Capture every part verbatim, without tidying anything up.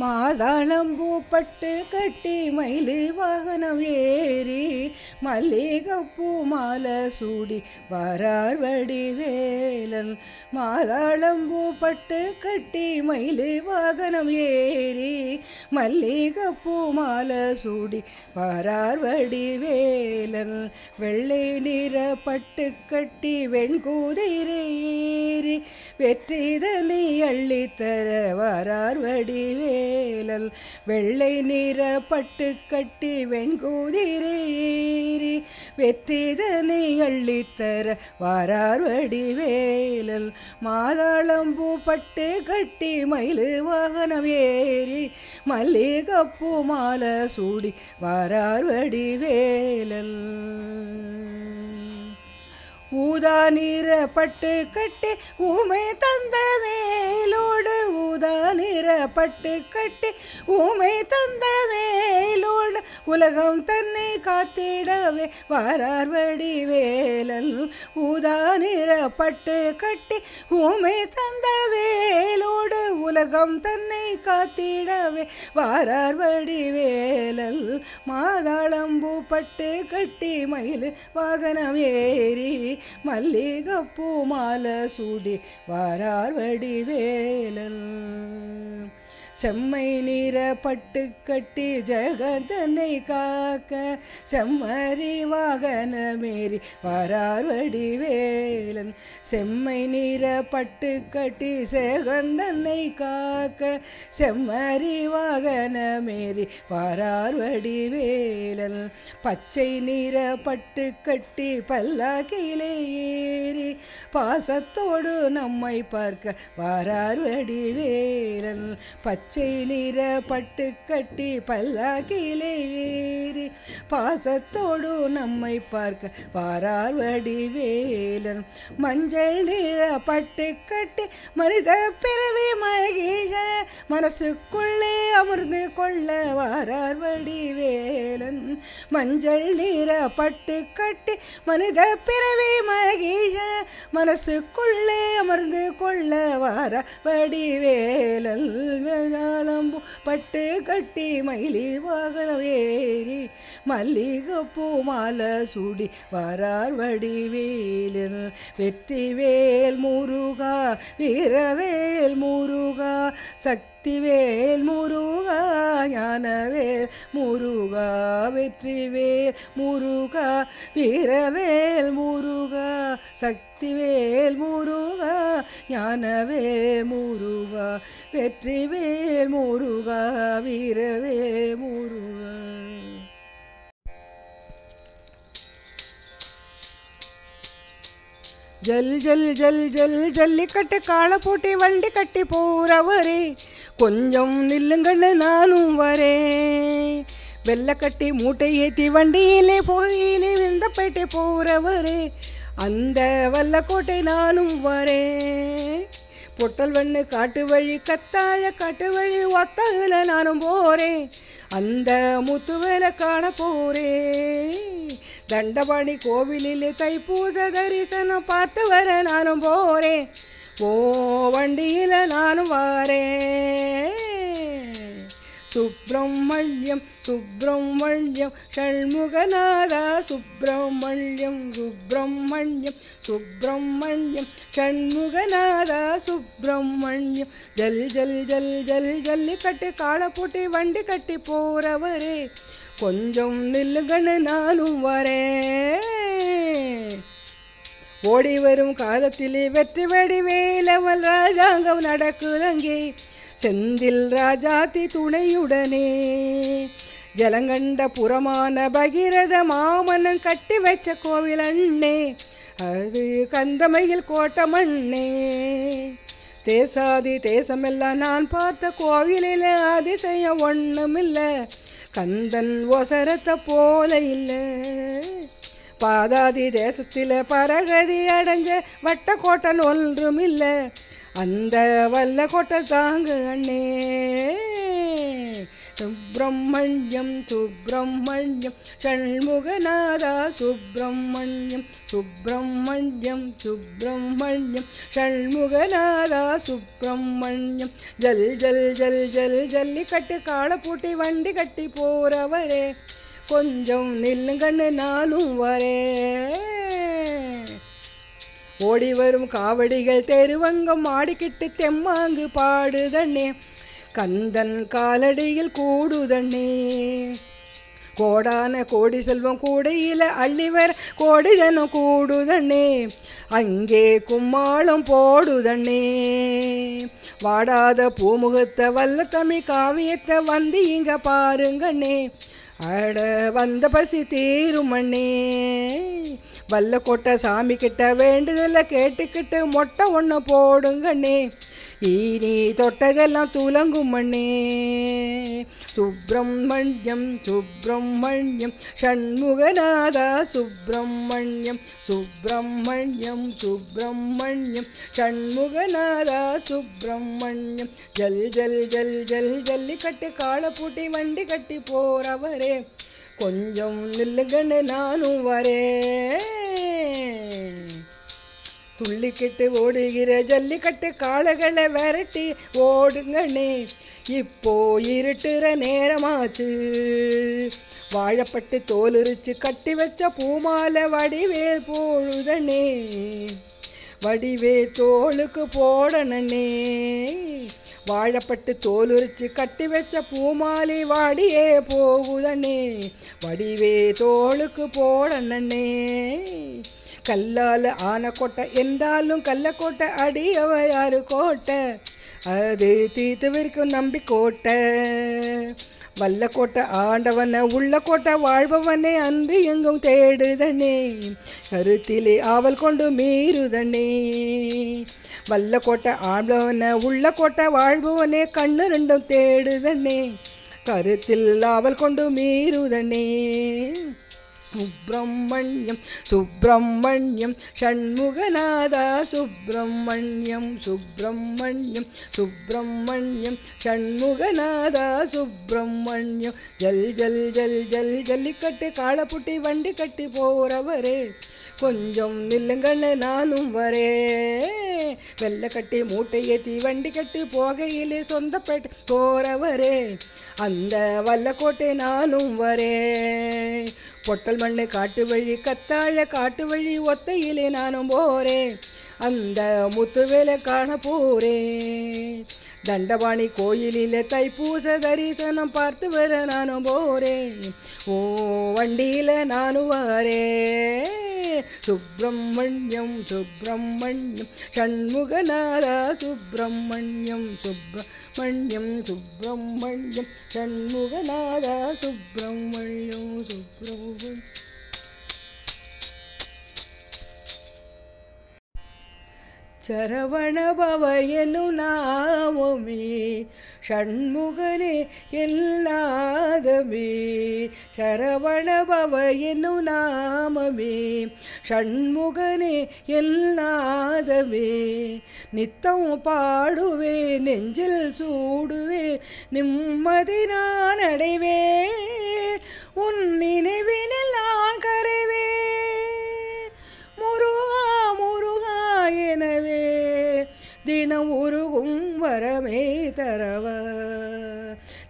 மாதாளம்பூ பட்டு கட்டி மயிலு வாகனம் ஏறி மல்லிகைப்பூ மாலை சூடி வரார் வடிவேலன். மாதாளம்பூ பட்டு கட்டி மயிலு வாகனம் ஏறி மல்லிகைப்பூ மாலை சூடி வரார் வடிவேலன். வெள்ளை நிற பட்டு கட்டி வெண்குதிரை ஏறி வெற்றிதனை அள்ளித்தர வரார் வடிவேலன். வெள்ளை நிற பட்டு கட்டி வெண்குதிரை ஏறி வெற்றிதனை அள்ளித்தர வரார் வடிவேலன். மாதாளம்பூ பட்டு கட்டி மயிலு வாகனம் ஏறி மல்லிகைப்பூ மாலை சூடி வரார் வடிவேலன். ஊதா நிற பட்டு கட்டி ஊமை தந்த வேலோடு ஊதா நிற பட்டு கட்டி ஊமை தந்த வேலோடு உலகம் தன்னை காத்திடவே வரார் வடிவேலன். ஊதா நிற பட்டு கட்டி ஊமை தந்த வேலோடு உலகம் தன்னை காத்திடவே வரார் வடிவேலன். மாதாளம்பூ பட்டு கட்டி மயிலு வாகனம் ஏறி மல்லிகைப்பூ மாலை சூடி வரார் வடிவேலன். செம்மை நிற பட்டு கட்டி ஜகதனை காக்க செம்மறி வாகனமேறி வரார் வடிவேலன். செம்மை நிற பட்டு கட்டி ஜகதனை காக்க செம்மறி வாகனமேறி வரார் வடிவேலன். பச்சை நிற பட்டு கட்டி பல்லாக்கிலே ஏறி பாசத்தோடு நம்மை பார்க்க வரார் வடிவேலன். பச்சை நிற பட்டு கட்டி பல்லாக்கிலே ஏறி பாசத்தோடு நம்மை பார்க்க வரார் வடிவேலன். மஞ்சள் நிற பட்டு கட்டி மனித பிறவி மகிழ மனசுக்குள்ளே அமர்ந்து கொள்ள வரார் வடிவேலன். மஞ்சள் நிற பட்டு கட்டி மனித பிறவி மகிழ மனசுக்குள்ளே அமர்ந்து கொள்ள வரார் வடிவேலன். மாதாளம்பூ பட்டு கட்டி மயிலு வாகனம் ஏறி மல்லிகைப்பூ மாலை சூடி வரார் வடிவேலன். வெற்றிவேல் முருகா வீரவேல் முருகா சக்திவேல் முருகா ஞானவேல் முருகா வெற்றிவேல் முருகா வீரவேல் முருகா சக்திவேல் முருகா ஞானவேல் முருகா வெற்றிவேல் முருகா வீரவேல் முருகா. ஜல் ஜல் ஜல் ஜல் ஜல்லிக்கட்டு காளை போட்டி வண்டி கட்டி போறவரே கொஞ்சம் நில்லுங்கன்னு நானும் வரேன். வெள்ளை கட்டி மூட்டை ஏற்றி வண்டியிலே போயிலே விந்தப்பேட்டை போறவரே அந்த வல்லக்கோட்டை நானும் வரேன். பொட்டல் வண்ணு காட்டு வழி கத்தாய காட்டு வழி ஒத்தகுல நானும் போறேன். அந்த முத்துவலை காண போறேன். தண்டபாணி கோவிலில் தைப்பூச தரிசனம் பார்த்து வர நானும் போறேன். ஓ வண்டியில நானும் வாரேன். சுப்பிரமணியம் சுப்பிரமணியம் ஷண்முகநாதா சுப்பிரமணியம் சுப்பிரமணியம் சுப்பிரமணியம் ஷண்முகநாதா சுப்பிரமணியம். ஜல் ஜல் ஜல் ஜல் ஜல்லிக்கட்டு காளை போட்டி வண்டி கட்டி போறவரே கொஞ்சம் நில்லுங்கன்னு நானும் வரேன். ஓடி வரும் காலத்திலே வெற்றி வெடி வேலவன் ராஜாங்கம் நடக்குதங்கே செந்தில் ராஜாத்தி துணையுடனே. ஜலங்கண்ட புறமான பகீரத மாமன்னன் கட்டி வச்ச கோவில் அண்ணே அது கந்தமையில் கோட்டமண்ணே. தேசாதி தேசமெல்லாம் நான் பார்த்த கோவிலில் அதிசயம் ஒண்ணுமில்லை கந்தன் ஒசரத்தை போல இல்ல. பாதாதி தேசத்தில பரகதி அடைஞ்ச வட்டக்கோட்டன் ஒன்றும் இல்ல அந்த வல்ல கோட்டை தாங்க அண்ணே. சுப்பிரமணியம் சுப்பிரமணியம் ஷண்முகநாதா சுப்பிரமணியம் சுப்பிரமணியம் சுப்பிரமணியம் ஷண்முகநாதா சுப்பிரமணியம். ஜல் ஜல் ஜல் ஜல் ஜல்லிக்கட்டு காளை பூட்டி வண்டி கட்டி போறவரே, கொஞ்சம் நில்லுங்கன்னு நானும் வரே. ஓடி வரும் காவடிகள் தெருவங்கம் ஆடிக்கிட்டு தெம்மாங்கு பாடுதண்ணே, கந்தன் காலடியில் கூடுதண்ணே. கோடான கோடி செல்வம் கூடையில அள்ளிவர் கோடி ஜனம் கூடுதண்ணே, அங்கே கும்மாளம் போடுதண்ணே. வாடாத பூமுகத்தை வல்ல தமிழ் காவியத்தை வந்து இங்க பாருங்கண்ணே, அட வந்த பசி தீருமண்ணே. வல்ல கொட்டை சாமி கிட்ட வேண்டுதல கேட்டுக்கிட்டு மொட்டை ஒன்று போடுங்கண்ணே, ஈனி தொட்டதெல்லாம் துலங்கும் மண்ணே. சுப்பிரமணியம் சுப்பிரமணியம் ஷண்முகநாதா சுப்பிரமணியம் சுப்பிரமணியம் சுப்பிரமணியம் ஷண்முகநாதா சுப்பிரமணியம். ஜல் ஜல் ஜல் ஜல் ஜல்லிக்கட்டு காளை பூட்டி வண்டி கட்டி போறவரே, கொஞ்சம் நில்லுங்கன்னு நானும் வரே. துள்ளிக்கிட்டு ஓடுகிற ஜல்லிக்கட்டு காளைகளை விரட்டி ஓடுங்கண்ணே, இப்போ இருட்டுற நேரமாச்சு. வாழைப்பட்டு தோலுரிச்சு கட்டி வச்ச பூமாலை வடிவே போடுதண்ணே, வடிவே தோலுக்கு போடணே. வாழைப்பட்டு தோலுரிச்சு கட்டி வச்ச பூமாலை வாடியே போகுதண்ணே, வடிவே தோளுக்கு போடணே. கல்லால ஆன கோட்டை என்றாலும் கள்ளக்கோட்டை அடியவ யாரு கோட்டை, அது தீத்துவிற்கும் நம்பி கோட்டை. வல்ல கோட்டை ஆண்டவனை உள்ள கோட்டை வாழ்பவனே அன்று எங்கும் தேடுதனே, கருத்திலே ஆவல் கொண்டு மீறுதனே. வல்ல கோட்டை ஆண்டவனை உள்ள கோட்டை வாழ்பவனே கண்ணு ரெண்டும் தேடுதனே, கருத்தில் ஆவல் கொண்டு மீறுதனே. சுப்பிரமணியம் சுப்பிரமணியம் ஷண்முகநாதா சுப்பிரமணியம் சுப்பிரமணியம் சுப்பிரமணியம் ஷண்முகநாதா சுப்பிரமணியம். ஜல் ஜல் ஜல் ஜல் ஜல்லிக்கட்டு காளை பூட்டி வண்டி கட்டி போறவரே, கொஞ்சம் நில்லுங்கன்னு நானும் வரே. வெள்ளை கட்டி மூட்டை ஏற்றி வண்டி கட்டி போகையிலே சொந்தப்பட்டு போறவரே, அந்த வல்லக்கோட்டை நானும் வரே. பொட்டல் மண்ணு காட்டு வழி கத்தாழ காட்டு வழி ஒத்தையிலே நானும் போறேன், அந்த முத்துவேலை காண போறேன். தண்டபாணி கோயிலில தைப்பூச தரிசனம் பார்த்து வர நானும் போறேன், ஓ வண்டியில நானும் வரேன். சுப்பிரமணியம் சுப்பிரமணியம் ஷண்முகநாதா சுப்பிரமணியம் சுப்பிரமணியம் சுப்பிரமணியம் ஷண்முகநாதா சுப்பிரமணியம் சுப்பிரமணியம். சரவணபவ என்னும் நாமமே ஷண்முகனே எல்லாதமே, சரவணபவ என்னும் நாமமே ஷண்முகனே எல்லாதமே. நித்தம் பாடுவே நெஞ்சில் சூடுவே நிம்மதி நான் அடைவே, உன் நினைவினில் நான் கரைவே. முருகா முருகா எனவே தினம் உருகும் வரமே தரவ,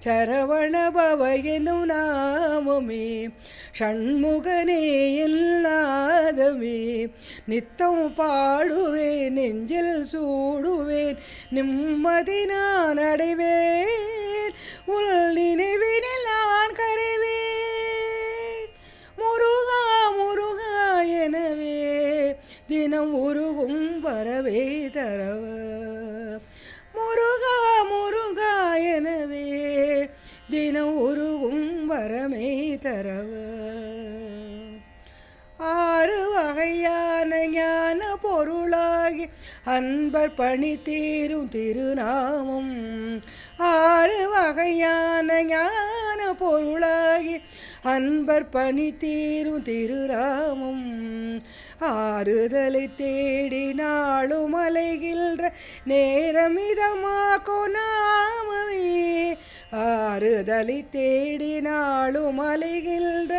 சரவணபவ என்னும் நாமமே ஷண்முகனே எல்லாதமே. நித்தம் பாடுவேன் நெஞ்சில் சூடுவேன் நிம்மதி நான் அடைவேன், உள் நினைவினில் நான் கரைவேன். முருகா முருகா எனவே தினம் உருகும் வரவே தரவ, முருகா முருகா எனவே தினம் உருகும் வரமே தரவ. ஆறு வகையான ஞான பொருளாகி அன்பர் பணி தீரும் திருநாமம், ஆறு வகையான ஞான பொருளாகி அன்பர் பணி தீரும் திருநாமம். ஆறுதலை தேடி நாளும் அலைகின்ற நேரமிதமாக்கோ நாமமே, ஆறுதலை தேடினாலும் அலைகின்ற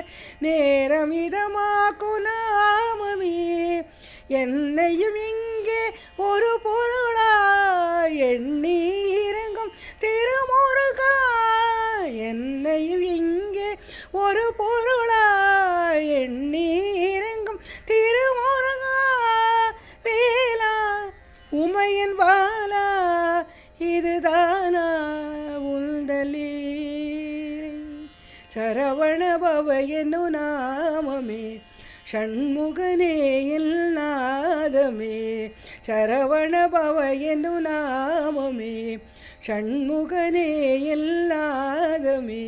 நேரம் இதமாக்கு நாமமே. என்னையும் இங்கே ஒரு பொருளா எண்ணி இறங்கும் திருமுருகா, என்னையும் இங்கே ஒரு பொருளா எண்ணி இறங்கும் திருமுருகா. வேலா உமையன் வாலா இதுதானா உந்தலே, சரவணபவ என்னு நாமமே, ஷண்முகனே எல் நாதமே. சரவணபவ என்னு நாமமே, ஷண்முகனே எல் நாதமே.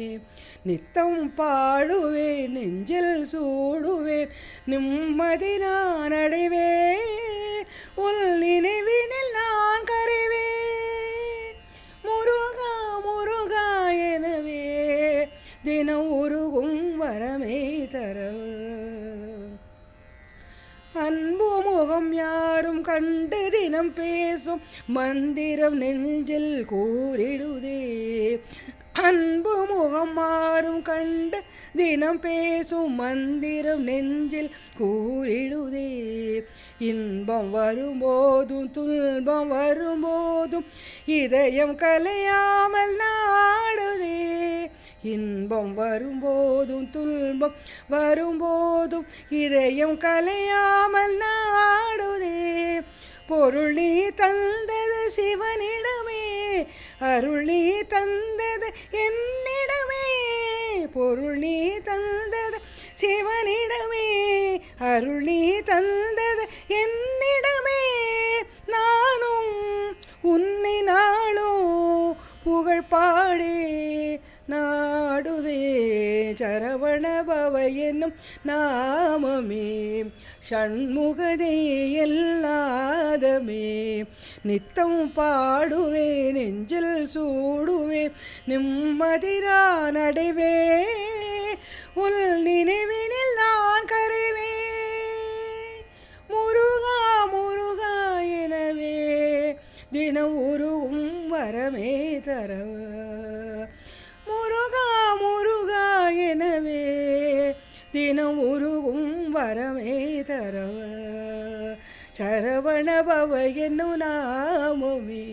நித்தம் பாடுவேன் நெஞ்சில் சூடுவேன் நிம்மதி நான் அடைவேன், உன் நினைவினில் நான் கரைவேன். முருகா முருகா எனவே தினம் உருகும் வரமே தரவு, அன்பு முகம் யாரும் கண்டு தினம் பேசும் மந்திரம் நெஞ்சில் கூறிடுதே. அன்பு முகம் மாறும் கண்டு தினம் பேசும் மந்திரம் நெஞ்சில் கூறிடுதே. இன்பம் வரும்போதும் துன்பம் வரும்போதும் இதயம் கலையாமல் நாடுதே. இன்பம் வரும்போதும் துன்பம் வரும்போதும் இதயம் கலையாமல் நாடுதே. பொருள் நீ தந்தது சிவனிடமே, அருள் நீ தந்தது என்னிடமே. பொருள் நீ தந்தது சிவனிடமே, அருள் நீ தந்தது என்னிடமே. நானும் உன்னை நாளும் புகழ் பாடே நாடுவே. சரவணபவ என்னும் நாமமே, ஷண்முகனே எல்லாதமே. நித்தம் பாடுவே நெஞ்சில் சூடுவே நிம்மதிரான் அடைவே, உன் நினைவினில் நான் கரைவே. முருகா முருகா எனவே தினம் உருகும் வரமே தரவு, முருகா முருகா எனவே தினம் உருகும் வரமே தரவ. சரவணபவ என்னும் நாமமே,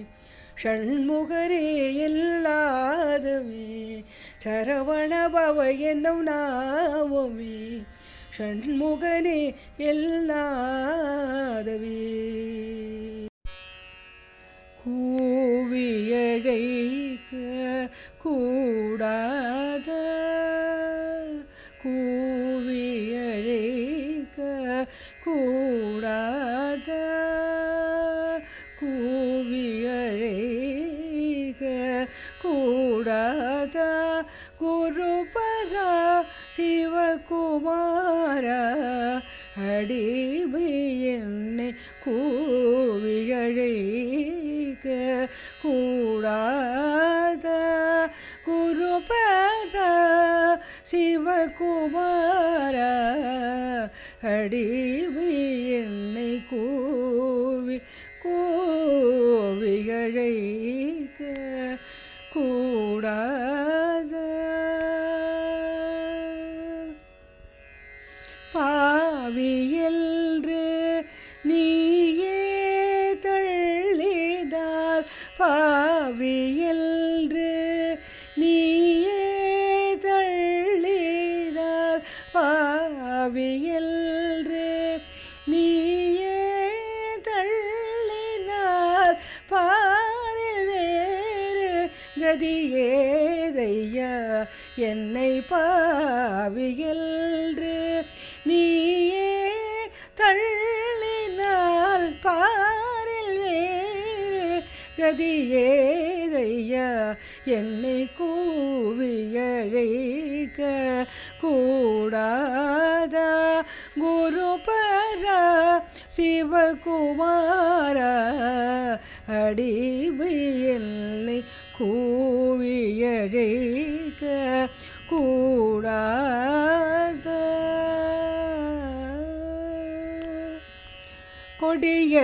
ஷண்முகனே எல்லாதமே. சரவணபவ என்னும் நாமமே, ஷண்முகனே எல்லாதமே. கூவியழைக்க கூடாத கூவியழைக்க கூடாத கூவியழைக்க கூடாத. குருபரா சிவகுமாரா அடிமை என்னை கூவியழை கூடாத. குருபர சிவகுமார அடிமை என்னை கூவி கூவியழைக்க கூடாத. பாவியல்று நீ பாவியல்று நீயே தள்ளினார், பாவியல்று நீயே தள்ளினார். பாரில் வேறு கதியேதையா என்னை, பாவியல்று நீயே தள்ளினால். பாரில் வேறு கதியேதையா என்னை கூவியழைக்க கூடாத. குருபர சிவகுமார அடிமை என்னை கூவியழைக்க கூடாத. கொடிய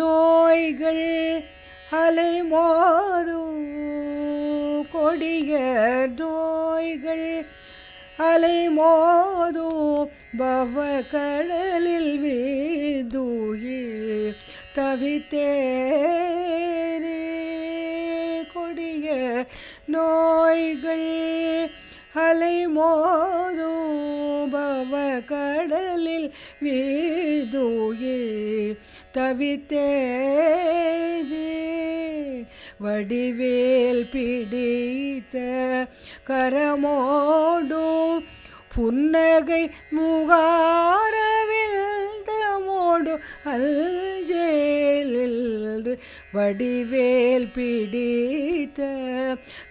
நோய்கள் அலை மோதும், கொடிய நோய்கள் அலைமோதோ பவகடலில் வீழ்ந்துயிர் தவித்தேனே. கொடிய நோய்கள் அலைமோதோ பவகடலில் வீழ்ந்துயிர் தவித்தேனே. வடிவேல் பிடித்த கரமோடும் புன்னகை முகாரவில்தமோடும் அல்ஜேலில் வடிவேல் பிடித்த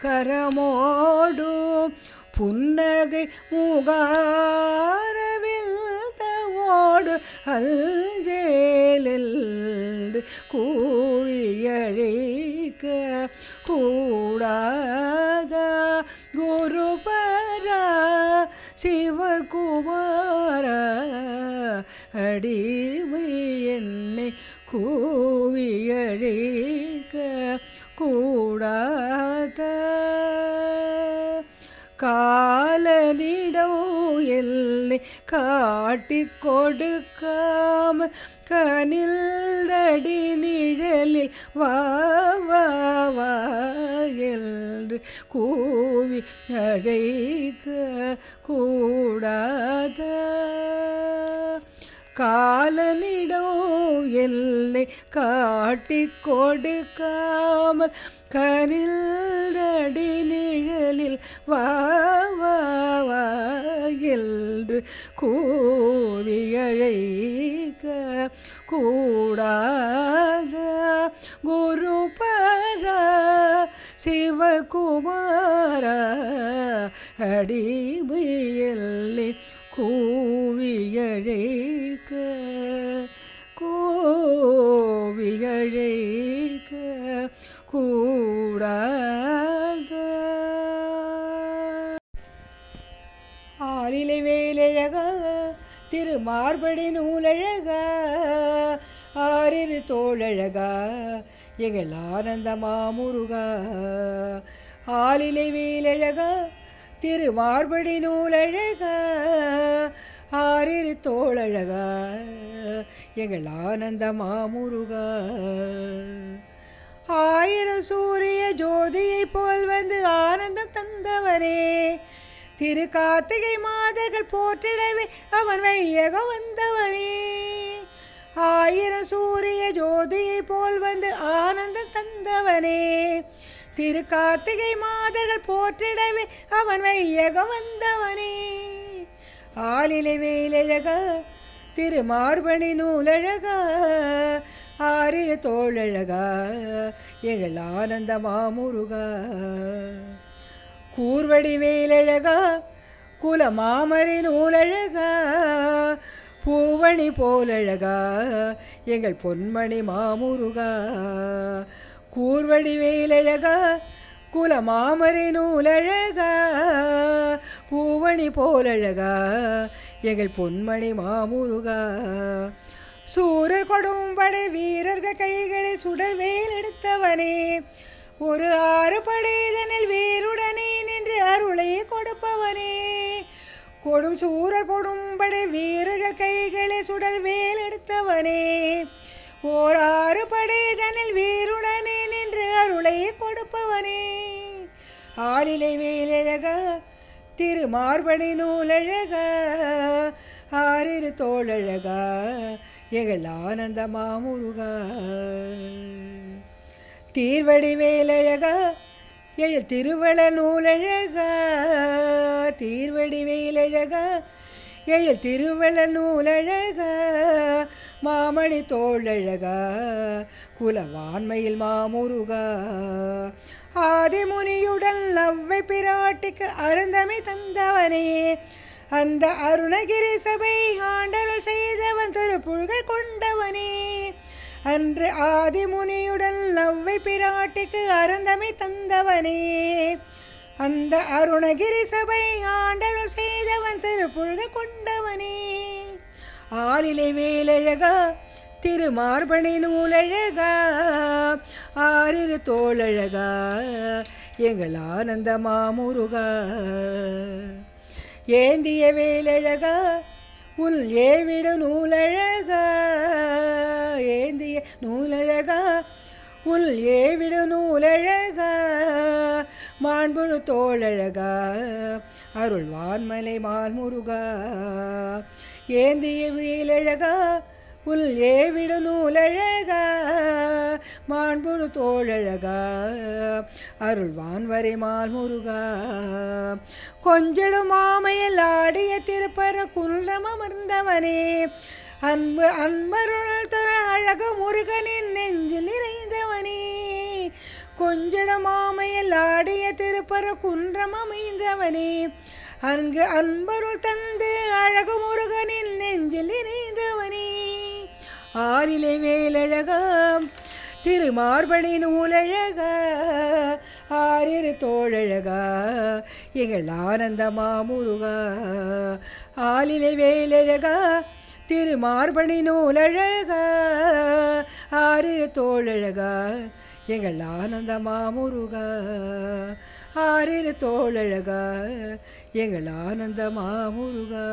கரமோடும் புன்னகை முகாரவில்தமோடு அல்ஜேலில் கூவியழை கூடாதா குருபரா சிவகுமாரா அடிமை என்னை கூவியழிக்க கூடாதா. காலனிடம் எல்லை காட்டிக் கொடுக்காம கனில் தடி நிழலில் வாவா என்று கூவி அழைக்க கூடாதா. காலனிடம் எல்லை காட்டிக் கொடுக்காமல் கனில் தடி நிழலில் வாவா என்று கூவி அழைக்க கூடாத குருபரா சிவகுமாரா அடிமையல்லே கூவியழைக்க கூவியழைக்க கூடாத. ஆலிலை வேலழகா திரு மார்படி நூலழகா ஆறிரு தோழழகா எங்கள் ஆனந்தமா முருகா. ஆலிலை வேலழகா திரு மார்படி நூலழகா ஆறிரு தோழழகா எங்கள் ஆனந்தமா முருகா. ஆயிரம் சூரிய ஜோதியை போல் வந்து ஆனந்தம் தந்தவனே திரு கார்த்திகை மாதர்கள் போற்றிடவே அவன் வையக வந்தவனே. ஆயிரம் சூரிய ஜோதியை போல் வந்து ஆனந்தம் தந்தவனே திரு கார்த்திகை மாதர்கள் போற்றிடவே அவன் வையக வந்தவனே. ஆலிலை வேலழக திரு மார்பணி நூலழக ஆறில தோழழக எங்கள் ஆனந்தமா முருகா. கூர்வடி வேலழகா குல மாமரி நூலழகா பூவணி போலழகா எங்கள் பொன்மணி மாமுருகா. கூர்வடி வேலழகா குல மாமரி நூலழகா பூவணி போலழகா எங்கள் பொன்மணி மாமுருகா. சூரர் கொடும்படை வீரர்கள் கைகளில் சுடர் வேல் எடுத்தவனே ஒரு ஆறு படைதனில் வேலுடனே நின்று அருளை கொடுப்பவனே. கொடும் சூரர் கொடும்படை வீரர்கள் கைகளை சுடர் வேல் எடுத்தவனே ஓர் ஆறு படைதனில் வேலுடனே நின்று அருளை கொடுப்பவனே. ஆலிலை வேலழகா திரு மார்பணி நூலழகா ஆறிரு தோழழகா எங்கள் ஆனந்தமா முருகா. தீர்வடி வேலழகா எழு திருவள நூலழகா தீர்வடி வேலழகா எழு திருவள நூலழகா மாமணி தோழழகா குலவான்மையில் மாமுருகா. ஆதிமுனியுடன் நவ்வை பிராட்டிக்கு அருந்தமை தந்தவனே அந்த அருணகிரி சபை ஆண்டருள் செய்தவன் திருப்புகழ் கொண்டவனே. அன்று ஆதிமுனியுடன் நவ்வை பிராட்டிக்கு அருந்தமை தந்தவனே அந்த அருணகிரி சபை ஆண்டருள் செய்தவன் திருப்புகழ் கொண்டவனே. ஆலிலை வேலழகா திரு மார்பணி நூலழகா ஆறிரு தோழழகா எங்கள் ஆனந்த மாமுருகா. ஏந்திய வேலழகா உன் ஏவிடு நூலழகா, ஏந்திய நூலழகா உன் ஏவிடு நூலழகா, மாண்புரு தோழழகா அருள்வான்மலை மால்முருகா. ஏந்திய வேலழகா உன் ஏவிடு நூலழகா, மாண்புரு தோழழகா அருள்வான்வரை மால்முருகா. கொஞ்சிடும் மாமையில் ஆடிய திருப்பர குன்றமர்ந்தவனே, அன்பு அன்பருள் தர அழக முருகனின் நெஞ்சில் நிறைந்தவனே. கொஞ்சிடும் மாமையில் ஆடிய திருப்பர குன்றமைந்தவனே, அங்கு அன்பருள் தந்து அழகு முருகனின் நெஞ்சில் நிறைந்தவனே. ஆறிலே வேலழகா திருமார்பணி நூலழகா, ஆறிரு தோழழகா எங்கள் ஆனந்த மாமுருகா. ஆலிலை வேலழகா திருமார்பணி நூலழகா, ஆறிரு தோழழகா எங்கள் ஆனந்த மாமுருகா. ஆறிரு தோழழகா எங்கள் ஆனந்த மாமுருகா.